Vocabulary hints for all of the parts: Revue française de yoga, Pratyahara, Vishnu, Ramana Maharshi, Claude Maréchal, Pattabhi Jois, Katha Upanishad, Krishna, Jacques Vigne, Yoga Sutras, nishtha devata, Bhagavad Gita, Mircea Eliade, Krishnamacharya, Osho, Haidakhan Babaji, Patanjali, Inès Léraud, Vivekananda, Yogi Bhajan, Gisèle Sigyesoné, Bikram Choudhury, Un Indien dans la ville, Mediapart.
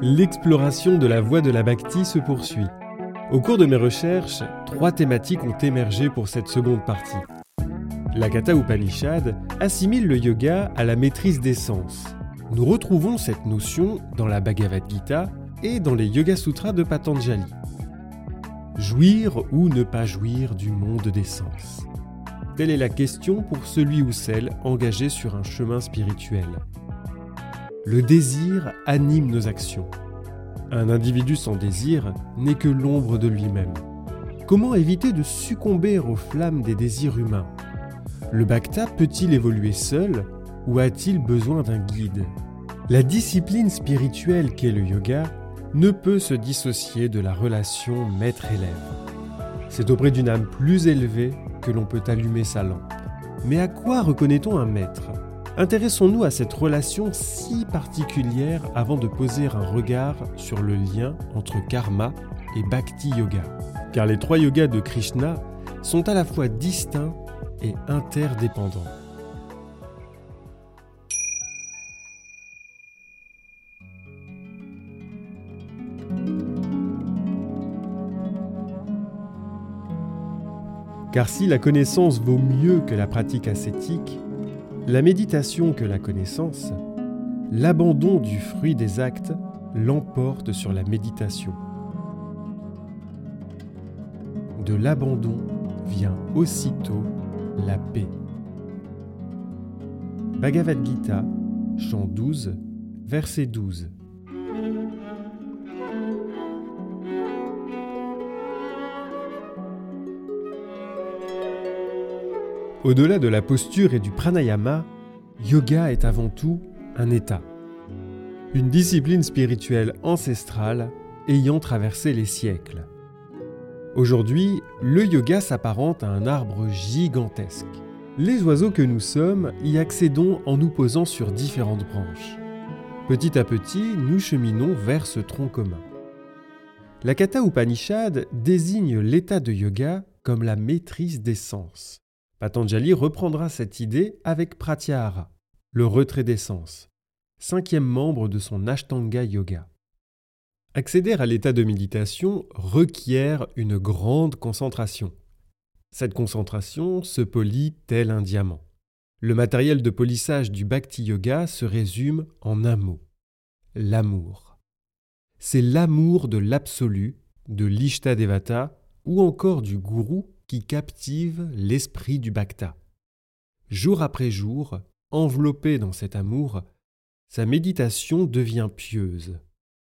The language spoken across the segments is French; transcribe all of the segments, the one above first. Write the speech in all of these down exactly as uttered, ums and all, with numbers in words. L'exploration de la voie de la Bhakti se poursuit. Au cours de mes recherches, trois thématiques ont émergé pour cette seconde partie. La Katha Upanishad assimile le yoga à la maîtrise des sens. Nous retrouvons cette notion dans la Bhagavad Gita et dans les Yoga Sutras de Patanjali. Jouir ou ne pas jouir du monde des sens. Telle est la question pour celui ou celle engagé sur un chemin spirituel. Le désir anime nos actions. Un individu sans désir n'est que l'ombre de lui-même. Comment éviter de succomber aux flammes des désirs humains ? Le bhakta peut-il évoluer seul ou a-t-il besoin d'un guide ? La discipline spirituelle qu'est le yoga ne peut se dissocier de la relation maître-élève. C'est auprès d'une âme plus élevée que l'on peut allumer sa lampe. Mais à quoi reconnaît-on un maître ? Intéressons-nous à cette relation si particulière avant de poser un regard sur le lien entre karma et bhakti yoga. Car les trois yogas de Krishna sont à la fois distincts et interdépendants. Car si la connaissance vaut mieux que la pratique ascétique, la méditation que la connaissance, l'abandon du fruit des actes l'emporte sur la méditation. De l'abandon vient aussitôt la paix. Bhagavad Gita, chant douze, verset douze. Au-delà de la posture et du pranayama, yoga est avant tout un état. Une discipline spirituelle ancestrale ayant traversé les siècles. Aujourd'hui, le yoga s'apparente à un arbre gigantesque. Les oiseaux que nous sommes y accédons en nous posant sur différentes branches. Petit à petit, nous cheminons vers ce tronc commun. La Katha Upanishad désigne l'état de yoga comme la maîtrise des sens. Patanjali reprendra cette idée avec Pratyahara, le retrait des sens, cinquième membre de son Ashtanga Yoga. Accéder à l'état de méditation requiert une grande concentration. Cette concentration se polit tel un diamant. Le matériel de polissage du Bhakti Yoga se résume en un mot, l'amour. C'est l'amour de l'absolu, de l'nishtha devata ou encore du gourou qui captive l'esprit du bhakta. Jour après jour, enveloppé dans cet amour, sa méditation devient pieuse.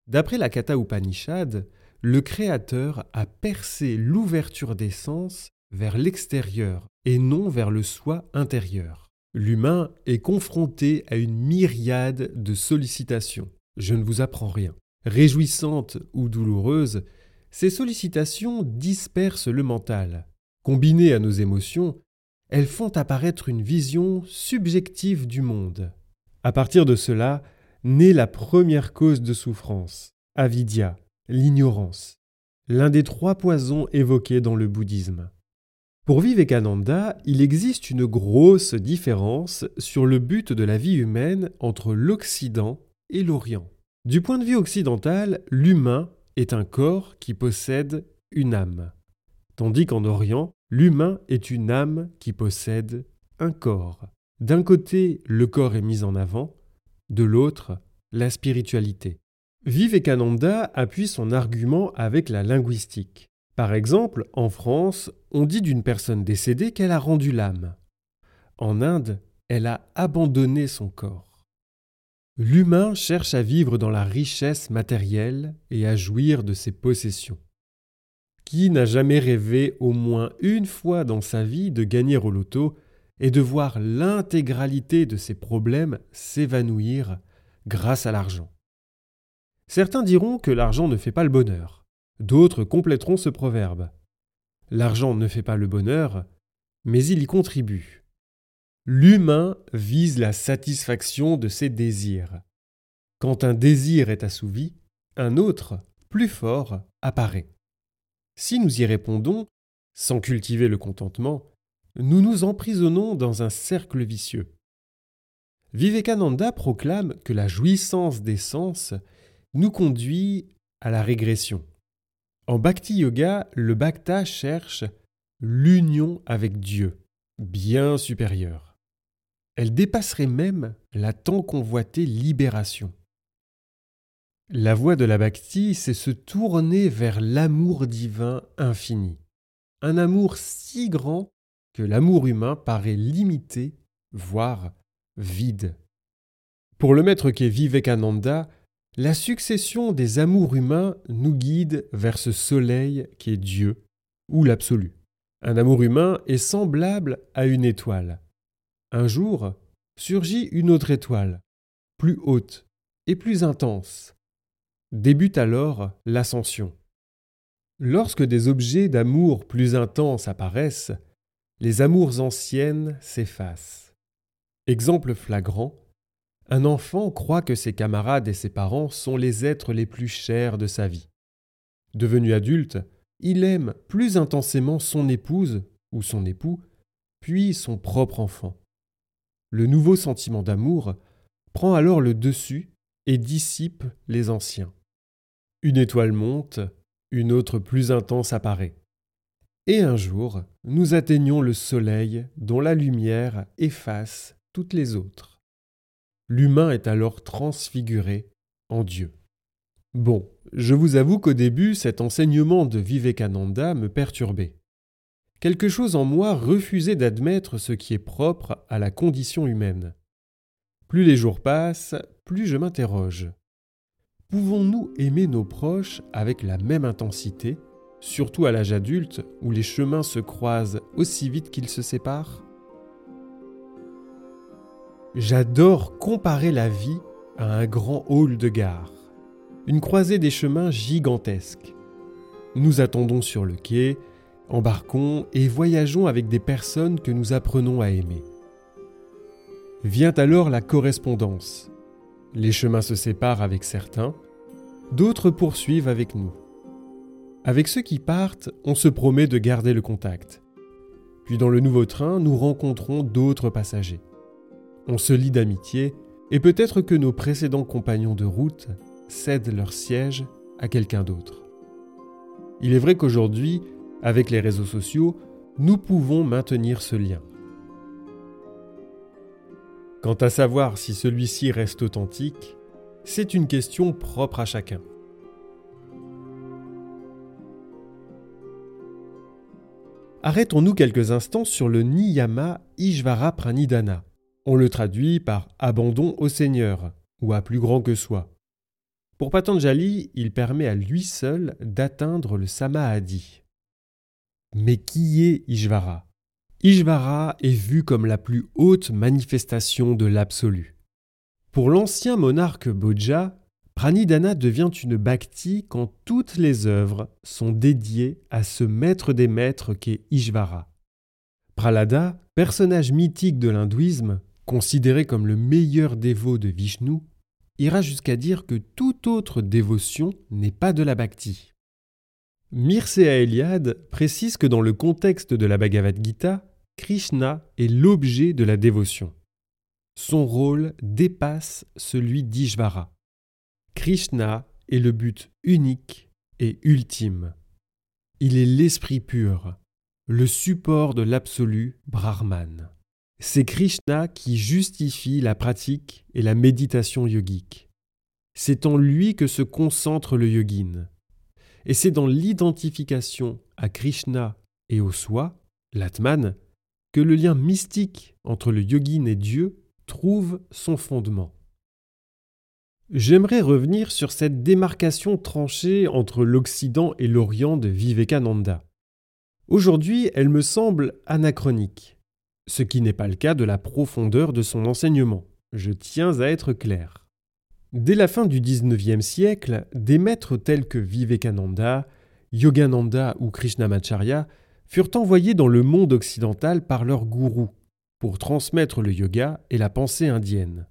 D'après la Katha Upanishad, le Créateur a percé l'ouverture des sens vers l'extérieur et non vers le soi intérieur. L'humain est confronté à une myriade de sollicitations. Je ne vous apprends rien. Réjouissantes ou douloureuses, ces sollicitations dispersent le mental. Combinées à nos émotions, elles font apparaître une vision subjective du monde. À partir de cela, naît la première cause de souffrance, avidya, l'ignorance, l'un des trois poisons évoqués dans le bouddhisme. Pour Vivekananda, il existe une grosse différence sur le but de la vie humaine entre l'Occident et l'Orient. Du point de vue occidental, l'humain est un corps qui possède une âme, tandis qu'en Orient, l'humain est une âme qui possède un corps. D'un côté, le corps est mis en avant, de l'autre, la spiritualité. Vivekananda appuie son argument avec la linguistique. Par exemple, en France, on dit d'une personne décédée qu'elle a rendu l'âme. En Inde, elle a abandonné son corps. L'humain cherche à vivre dans la richesse matérielle et à jouir de ses possessions. Qui n'a jamais rêvé au moins une fois dans sa vie de gagner au loto et de voir l'intégralité de ses problèmes s'évanouir grâce à l'argent? Certains diront que l'argent ne fait pas le bonheur. D'autres compléteront ce proverbe. L'argent ne fait pas le bonheur, mais il y contribue. L'humain vise la satisfaction de ses désirs. Quand un désir est assouvi, un autre, plus fort, apparaît. Si nous y répondons, sans cultiver le contentement, nous nous emprisonnons dans un cercle vicieux. Vivekananda proclame que la jouissance des sens nous conduit à la régression. En Bhakti yoga, le Bhakta cherche l'union avec Dieu, bien supérieure. Elle dépasserait même la tant convoitée libération. La voie de la Bhakti, c'est se tourner vers l'amour divin infini. Un amour si grand que l'amour humain paraît limité, voire vide. Pour le maître qu'est Vivekananda, la succession des amours humains nous guide vers ce soleil qui est Dieu, ou l'absolu. Un amour humain est semblable à une étoile. Un jour, surgit une autre étoile, plus haute et plus intense. Débute alors l'ascension. Lorsque des objets d'amour plus intenses apparaissent, les amours anciennes s'effacent. Exemple flagrant, un enfant croit que ses camarades et ses parents sont les êtres les plus chers de sa vie. Devenu adulte, il aime plus intensément son épouse ou son époux, puis son propre enfant. Le nouveau sentiment d'amour prend alors le dessus et dissipe les anciens. Une étoile monte, une autre plus intense apparaît. Et un jour, nous atteignons le soleil dont la lumière efface toutes les autres. L'humain est alors transfiguré en Dieu. Bon, je vous avoue qu'au début, cet enseignement de Vivekananda me perturbait. Quelque chose en moi refusait d'admettre ce qui est propre à la condition humaine. Plus les jours passent, plus je m'interroge. Pouvons-nous aimer nos proches avec la même intensité, surtout à l'âge adulte où les chemins se croisent aussi vite qu'ils se séparent ? J'adore comparer la vie à un grand hall de gare, une croisée des chemins gigantesque. Nous attendons sur le quai, embarquons et voyageons avec des personnes que nous apprenons à aimer. Vient alors la correspondance. Les chemins se séparent avec certains, d'autres poursuivent avec nous. Avec ceux qui partent, on se promet de garder le contact. Puis dans le nouveau train, nous rencontrons d'autres passagers. On se lie d'amitié et peut-être que nos précédents compagnons de route cèdent leur siège à quelqu'un d'autre. Il est vrai qu'aujourd'hui, avec les réseaux sociaux, nous pouvons maintenir ce lien. Quant à savoir si celui-ci reste authentique, c'est une question propre à chacun. Arrêtons-nous quelques instants sur le Niyama Ishvara Pranidhana. On le traduit par « abandon au Seigneur » ou « à plus grand que soi ». Pour Patanjali, il permet à lui seul d'atteindre le Samāādhi. Mais qui est Ishvara ? Ishvara est vu comme la plus haute manifestation de l'absolu. Pour l'ancien monarque Bodja, Pranidhana devient une bhakti quand toutes les œuvres sont dédiées à ce maître des maîtres qu'est Ishvara. Prahlada, personnage mythique de l'hindouisme, considéré comme le meilleur dévot de Vishnu, ira jusqu'à dire que toute autre dévotion n'est pas de la bhakti. Mircea Eliade précise que dans le contexte de la Bhagavad Gita, Krishna est l'objet de la dévotion. Son rôle dépasse celui d'Ishvara. Krishna est le but unique et ultime. Il est l'esprit pur, le support de l'absolu Brahman. C'est Krishna qui justifie la pratique et la méditation yogique. C'est en lui que se concentre le yogin. Et c'est dans l'identification à Krishna et au soi, l'Atman, que le lien mystique entre le yogin et Dieu trouve son fondement. J'aimerais revenir sur cette démarcation tranchée entre l'Occident et l'Orient de Vivekananda. Aujourd'hui, elle me semble anachronique, ce qui n'est pas le cas de la profondeur de son enseignement. Je tiens à être clair. Dès la fin du dix-neuvième siècle, des maîtres tels que Vivekananda, Yogananda ou Krishnamacharya furent envoyés dans le monde occidental par leurs gourous pour transmettre le yoga et la pensée indienne.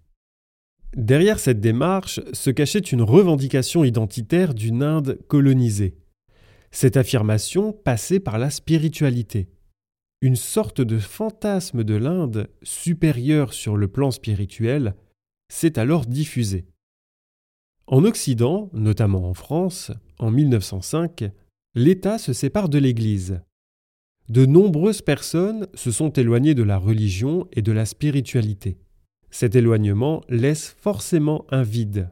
Derrière cette démarche se cachait une revendication identitaire d'une Inde colonisée. Cette affirmation passait par la spiritualité, une sorte de fantasme de l'Inde supérieure sur le plan spirituel s'est alors diffusée. En Occident, notamment en France, en mille neuf cent cinq, l'État se sépare de l'Église. De nombreuses personnes se sont éloignées de la religion et de la spiritualité. Cet éloignement laisse forcément un vide.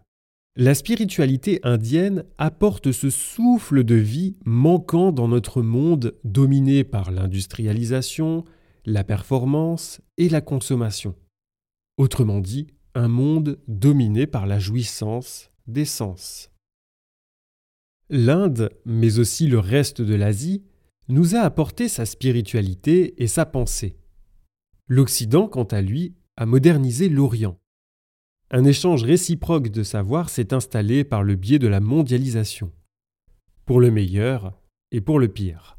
La spiritualité indienne apporte ce souffle de vie manquant dans notre monde dominé par l'industrialisation, la performance et la consommation. Autrement dit, un monde dominé par la jouissance des sens. L'Inde, mais aussi le reste de l'Asie, nous a apporté sa spiritualité et sa pensée. L'Occident, quant à lui, a modernisé l'Orient. Un échange réciproque de savoir s'est installé par le biais de la mondialisation, pour le meilleur et pour le pire.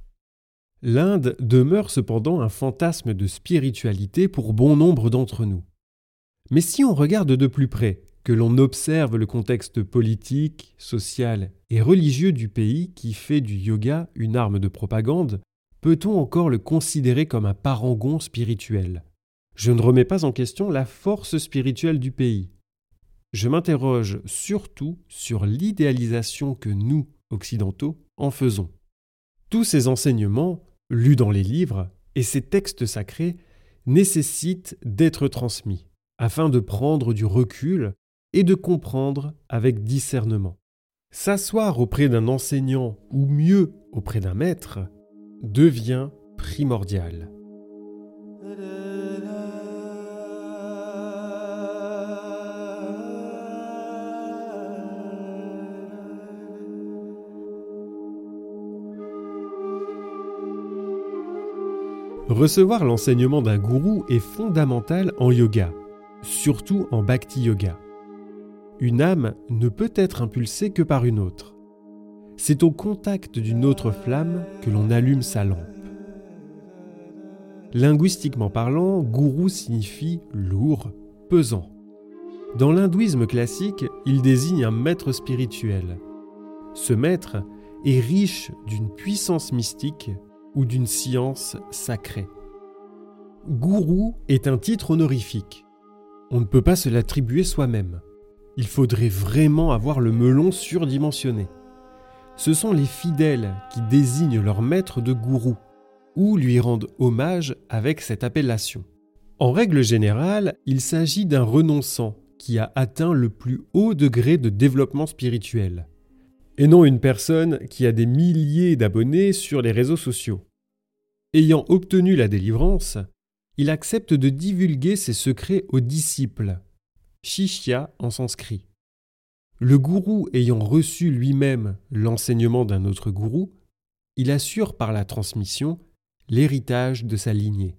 L'Inde demeure cependant un fantasme de spiritualité pour bon nombre d'entre nous. Mais si on regarde de plus près, que l'on observe le contexte politique, social et religieux du pays qui fait du yoga une arme de propagande, peut-on encore le considérer comme un parangon spirituel ? Je ne remets pas en question la force spirituelle du pays. Je m'interroge surtout sur l'idéalisation que nous, occidentaux, en faisons. Tous ces enseignements, lus dans les livres, et ces textes sacrés, nécessitent d'être transmis, afin de prendre du recul et de comprendre avec discernement. S'asseoir auprès d'un enseignant, ou mieux, auprès d'un maître, devient primordial. Recevoir l'enseignement d'un gourou est fondamental en yoga, surtout en Bhakti yoga. Une âme ne peut être impulsée que par une autre. C'est au contact d'une autre flamme que l'on allume sa lampe. Linguistiquement parlant, gourou signifie lourd, pesant. Dans l'hindouisme classique, il désigne un maître spirituel. Ce maître est riche d'une puissance mystique ou d'une science sacrée. Gourou est un titre honorifique. On ne peut pas se l'attribuer soi-même. Il faudrait vraiment avoir le melon surdimensionné. Ce sont les fidèles qui désignent leur maître de gourou, ou lui rendent hommage avec cette appellation. En règle générale, il s'agit d'un renonçant qui a atteint le plus haut degré de développement spirituel, et non une personne qui a des milliers d'abonnés sur les réseaux sociaux. Ayant obtenu la délivrance, il accepte de divulguer ses secrets aux disciples, shishya en sanskrit. Le gourou ayant reçu lui-même l'enseignement d'un autre gourou, il assure par la transmission l'héritage de sa lignée.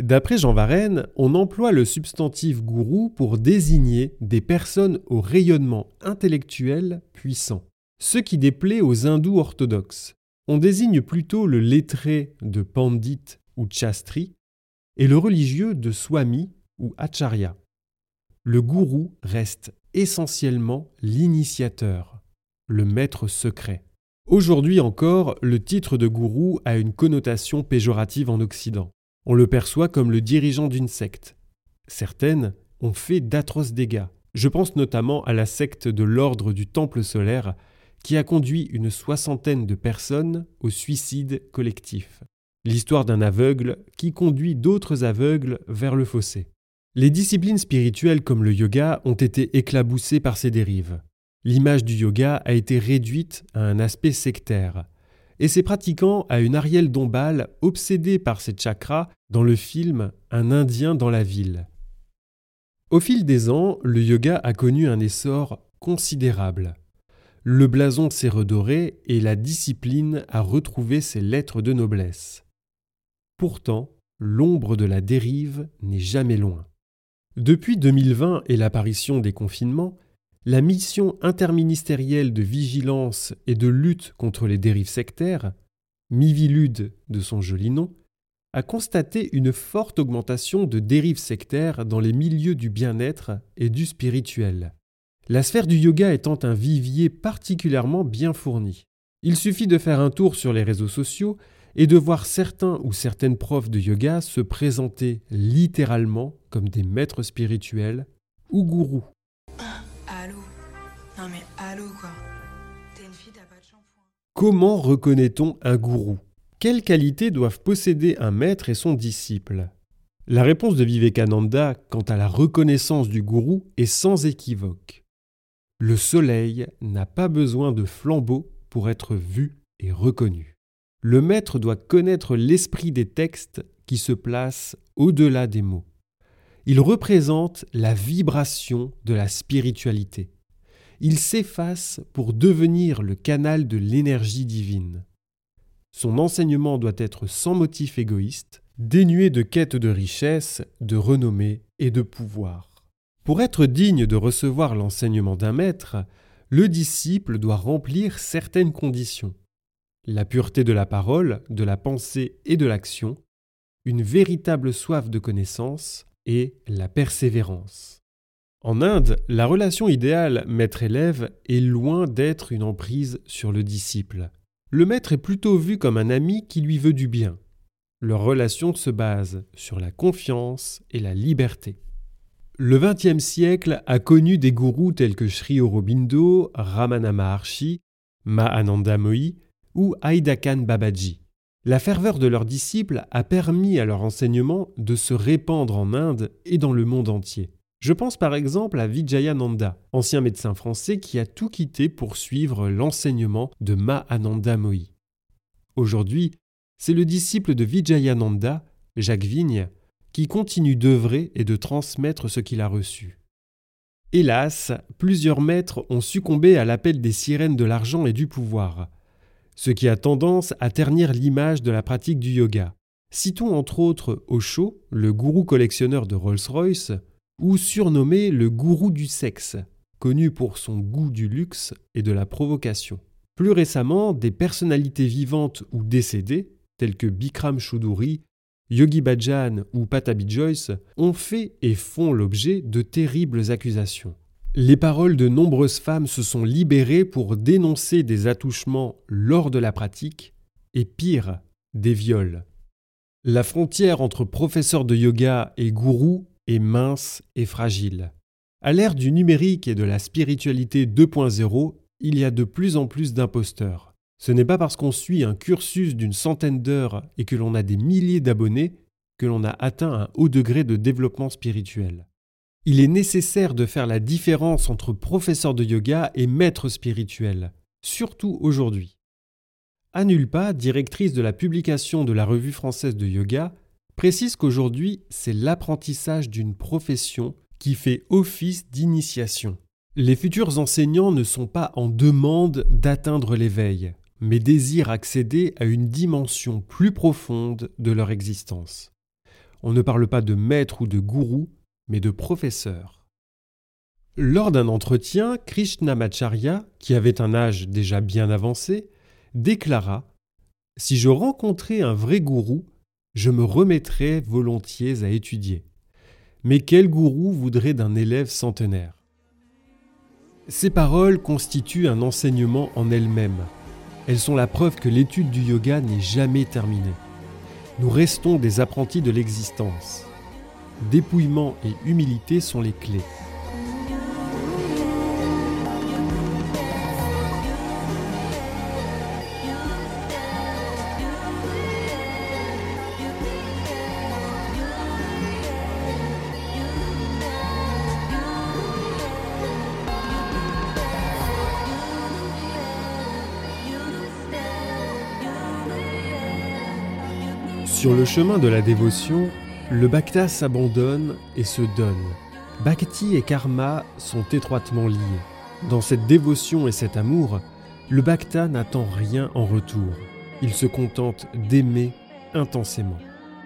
D'après Jean Varenne, on emploie le substantif gourou pour désigner des personnes au rayonnement intellectuel puissant, ce qui déplaît aux hindous orthodoxes. On désigne plutôt le lettré de pandit ou chastri, et le religieux de swami ou acharya. Le gourou reste essentiellement l'initiateur, le maître secret. Aujourd'hui encore, le titre de gourou a une connotation péjorative en Occident. On le perçoit comme le dirigeant d'une secte. Certaines ont fait d'atroces dégâts. Je pense notamment à la secte de l'ordre du Temple solaire qui a conduit une soixantaine de personnes au suicide collectif. L'histoire d'un aveugle qui conduit d'autres aveugles vers le fossé. Les disciplines spirituelles comme le yoga ont été éclaboussées par ces dérives. L'image du yoga a été réduite à un aspect sectaire, et ses pratiquants à une Ariel Dombasle obsédée par ses chakras dans le film Un Indien dans la ville. Au fil des ans, le yoga a connu un essor considérable. Le blason s'est redoré et la discipline a retrouvé ses lettres de noblesse. Pourtant, l'ombre de la dérive n'est jamais loin. Depuis deux mille vingt et l'apparition des confinements, la mission interministérielle de vigilance et de lutte contre les dérives sectaires, Miviludes de son joli nom, a constaté une forte augmentation de dérives sectaires dans les milieux du bien-être et du spirituel. La sphère du yoga étant un vivier particulièrement bien fourni. Il suffit de faire un tour sur les réseaux sociaux et de voir certains ou certaines profs de yoga se présenter littéralement comme des maîtres spirituels ou gourous. Allô, Non mais allô quoi. T'es une fille, t'as pas de shampoing. Comment reconnaît-on un gourou ? Quelles qualités doivent posséder un maître et son disciple ? La réponse de Vivekananda quant à la reconnaissance du gourou est sans équivoque. Le soleil n'a pas besoin de flambeau pour être vu et reconnu. Le maître doit connaître l'esprit des textes qui se place au-delà des mots. Il représente la vibration de la spiritualité. Il s'efface pour devenir le canal de l'énergie divine. Son enseignement doit être sans motif égoïste, dénué de quête de richesse, de renommée et de pouvoir. Pour être digne de recevoir l'enseignement d'un maître, le disciple doit remplir certaines conditions. La pureté de la parole, de la pensée et de l'action, une véritable soif de connaissance et la persévérance. En Inde, la relation idéale maître-élève est loin d'être une emprise sur le disciple. Le maître est plutôt vu comme un ami qui lui veut du bien. Leur relation se base sur la confiance et la liberté. Le vingtième siècle a connu des gourous tels que Sri Aurobindo, Ramana Maharshi, Ma Anandamayi ou Haidakhan Babaji. La ferveur de leurs disciples a permis à leur enseignement de se répandre en Inde et dans le monde entier. Je pense par exemple à Vijayananda, ancien médecin français qui a tout quitté pour suivre l'enseignement de Ma Anandamayi. Aujourd'hui, c'est le disciple de Vijayananda, Jacques Vigne, qui continue d'œuvrer et de transmettre ce qu'il a reçu. Hélas, plusieurs maîtres ont succombé à l'appel des sirènes de l'argent et du pouvoir, ce qui a tendance à ternir l'image de la pratique du yoga. Citons entre autres Osho, le gourou collectionneur de Rolls-Royce, ou surnommé le gourou du sexe, connu pour son goût du luxe et de la provocation. Plus récemment, des personnalités vivantes ou décédées, telles que Bikram Choudhury, Yogi Bhajan ou Pattabhi Jois, ont fait et font l'objet de terribles accusations. Les paroles de nombreuses femmes se sont libérées pour dénoncer des attouchements lors de la pratique et pire, des viols. La frontière entre professeur de yoga et gourou est mince et fragile. À l'ère du numérique et de la spiritualité deux point zéro, il y a de plus en plus d'imposteurs. Ce n'est pas parce qu'on suit un cursus d'une centaine d'heures et que l'on a des milliers d'abonnés que l'on a atteint un haut degré de développement spirituel. Il est nécessaire de faire la différence entre professeur de yoga et maître spirituel, surtout aujourd'hui. Anulpa, directrice de la publication de la Revue française de yoga, précise qu'aujourd'hui, c'est l'apprentissage d'une profession qui fait office d'initiation. Les futurs enseignants ne sont pas en demande d'atteindre l'éveil, mais désirent accéder à une dimension plus profonde de leur existence. On ne parle pas de maître ou de gourou, mais de professeur. Lors d'un entretien, Krishnamacharya, qui avait un âge déjà bien avancé, déclara « Si je rencontrais un vrai gourou, je me remettrais volontiers à étudier. Mais quel gourou voudrait d'un élève centenaire ?» Ces paroles constituent un enseignement en elles-mêmes. Elles sont la preuve que l'étude du yoga n'est jamais terminée. Nous restons des apprentis de l'existence. Dépouillement et humilité sont les clés. Sur le chemin de la dévotion, le bhakta s'abandonne et se donne. Bhakti et karma sont étroitement liés. Dans cette dévotion et cet amour, le bhakta n'attend rien en retour. Il se contente d'aimer intensément.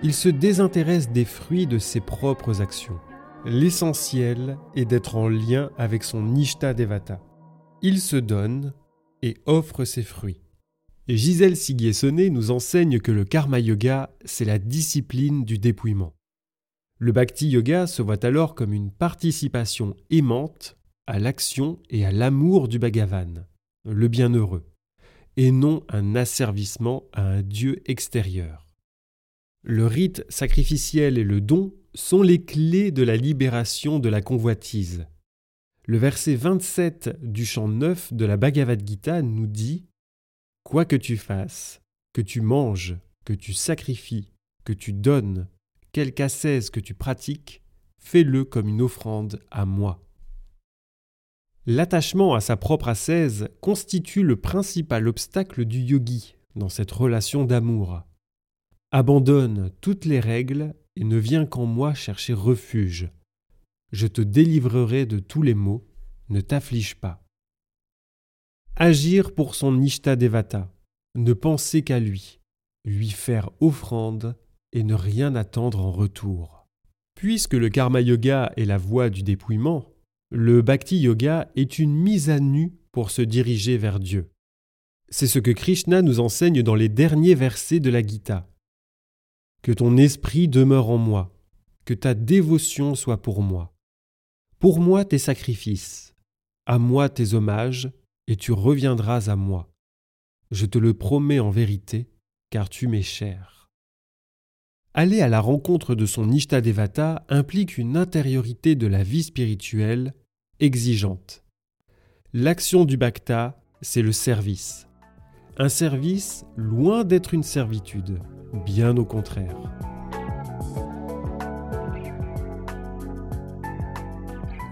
Il se désintéresse des fruits de ses propres actions. L'essentiel est d'être en lien avec son nishtha devata. Il se donne et offre ses fruits. Gisèle Sigyesoné nous enseigne que le karma yoga, c'est la discipline du dépouillement. Le bhakti yoga se voit alors comme une participation aimante à l'action et à l'amour du Bhagavan, le bienheureux, et non un asservissement à un dieu extérieur. Le rite sacrificiel et le don sont les clés de la libération de la convoitise. Le verset vingt-sept du chant neuf de la Bhagavad Gita nous dit « Quoi que tu fasses, que tu manges, que tu sacrifies, que tu donnes, quelque ascèse que tu pratiques, fais-le comme une offrande à moi. » L'attachement à sa propre ascèse constitue le principal obstacle du yogi dans cette relation d'amour. Abandonne toutes les règles et ne viens qu'en moi chercher refuge. Je te délivrerai de tous les maux, ne t'afflige pas. Agir pour son nishtha devata, ne penser qu'à lui, lui faire offrande et ne rien attendre en retour. Puisque le karma yoga est la voie du dépouillement, le bhakti yoga est une mise à nu pour se diriger vers Dieu. C'est ce que Krishna nous enseigne dans les derniers versets de la Gita. Que ton esprit demeure en moi, que ta dévotion soit pour moi. Pour moi tes sacrifices, à moi tes hommages, et tu reviendras à moi. Je te le promets en vérité, car tu m'es cher. Aller à la rencontre de son nishtha devata implique une intériorité de la vie spirituelle exigeante. L'action du bhakta, c'est le service. Un service loin d'être une servitude, bien au contraire.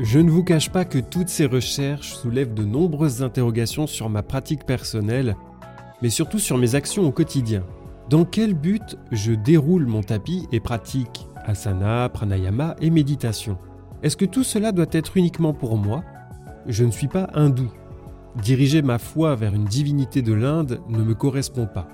Je ne vous cache pas que toutes ces recherches soulèvent de nombreuses interrogations sur ma pratique personnelle, mais surtout sur mes actions au quotidien. Dans quel but je déroule mon tapis et pratique asana, pranayama et méditation? Est-ce que tout cela doit être uniquement pour moi? Je ne suis pas hindou. Diriger ma foi vers une divinité de l'Inde ne me correspond pas.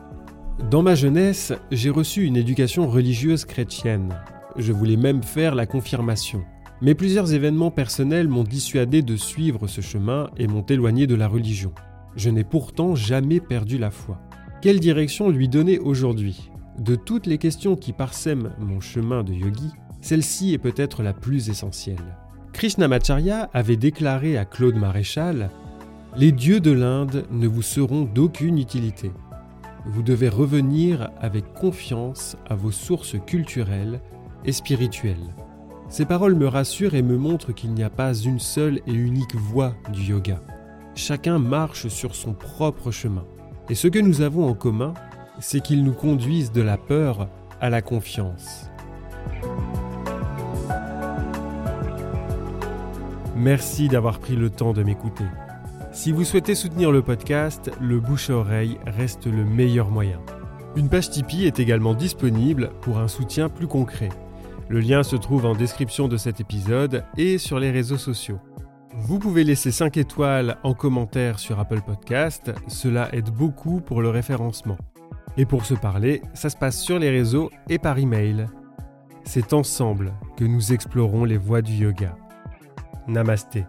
Dans ma jeunesse, j'ai reçu une éducation religieuse chrétienne. Je voulais même faire la confirmation. Mais plusieurs événements personnels m'ont dissuadé de suivre ce chemin et m'ont éloigné de la religion. Je n'ai pourtant jamais perdu la foi. Quelle direction lui donner aujourd'hui? De toutes les questions qui parsèment mon chemin de yogi, celle-ci est peut-être la plus essentielle. Krishnamacharya avait déclaré à Claude Maréchal « Les dieux de l'Inde ne vous seront d'aucune utilité. Vous devez revenir avec confiance à vos sources culturelles et spirituelles. » Ces paroles me rassurent et me montrent qu'il n'y a pas une seule et unique voie du yoga. Chacun marche sur son propre chemin. Et ce que nous avons en commun, c'est qu'ils nous conduisent de la peur à la confiance. Merci d'avoir pris le temps de m'écouter. Si vous souhaitez soutenir le podcast, le bouche à oreille reste le meilleur moyen. Une page Tipeee est également disponible pour un soutien plus concret. Le lien se trouve en description de cet épisode et sur les réseaux sociaux. Vous pouvez laisser cinq étoiles en commentaire sur Apple Podcast, cela aide beaucoup pour le référencement. Et pour se parler, ça se passe sur les réseaux et par email. C'est ensemble que nous explorons les voies du yoga. Namasté.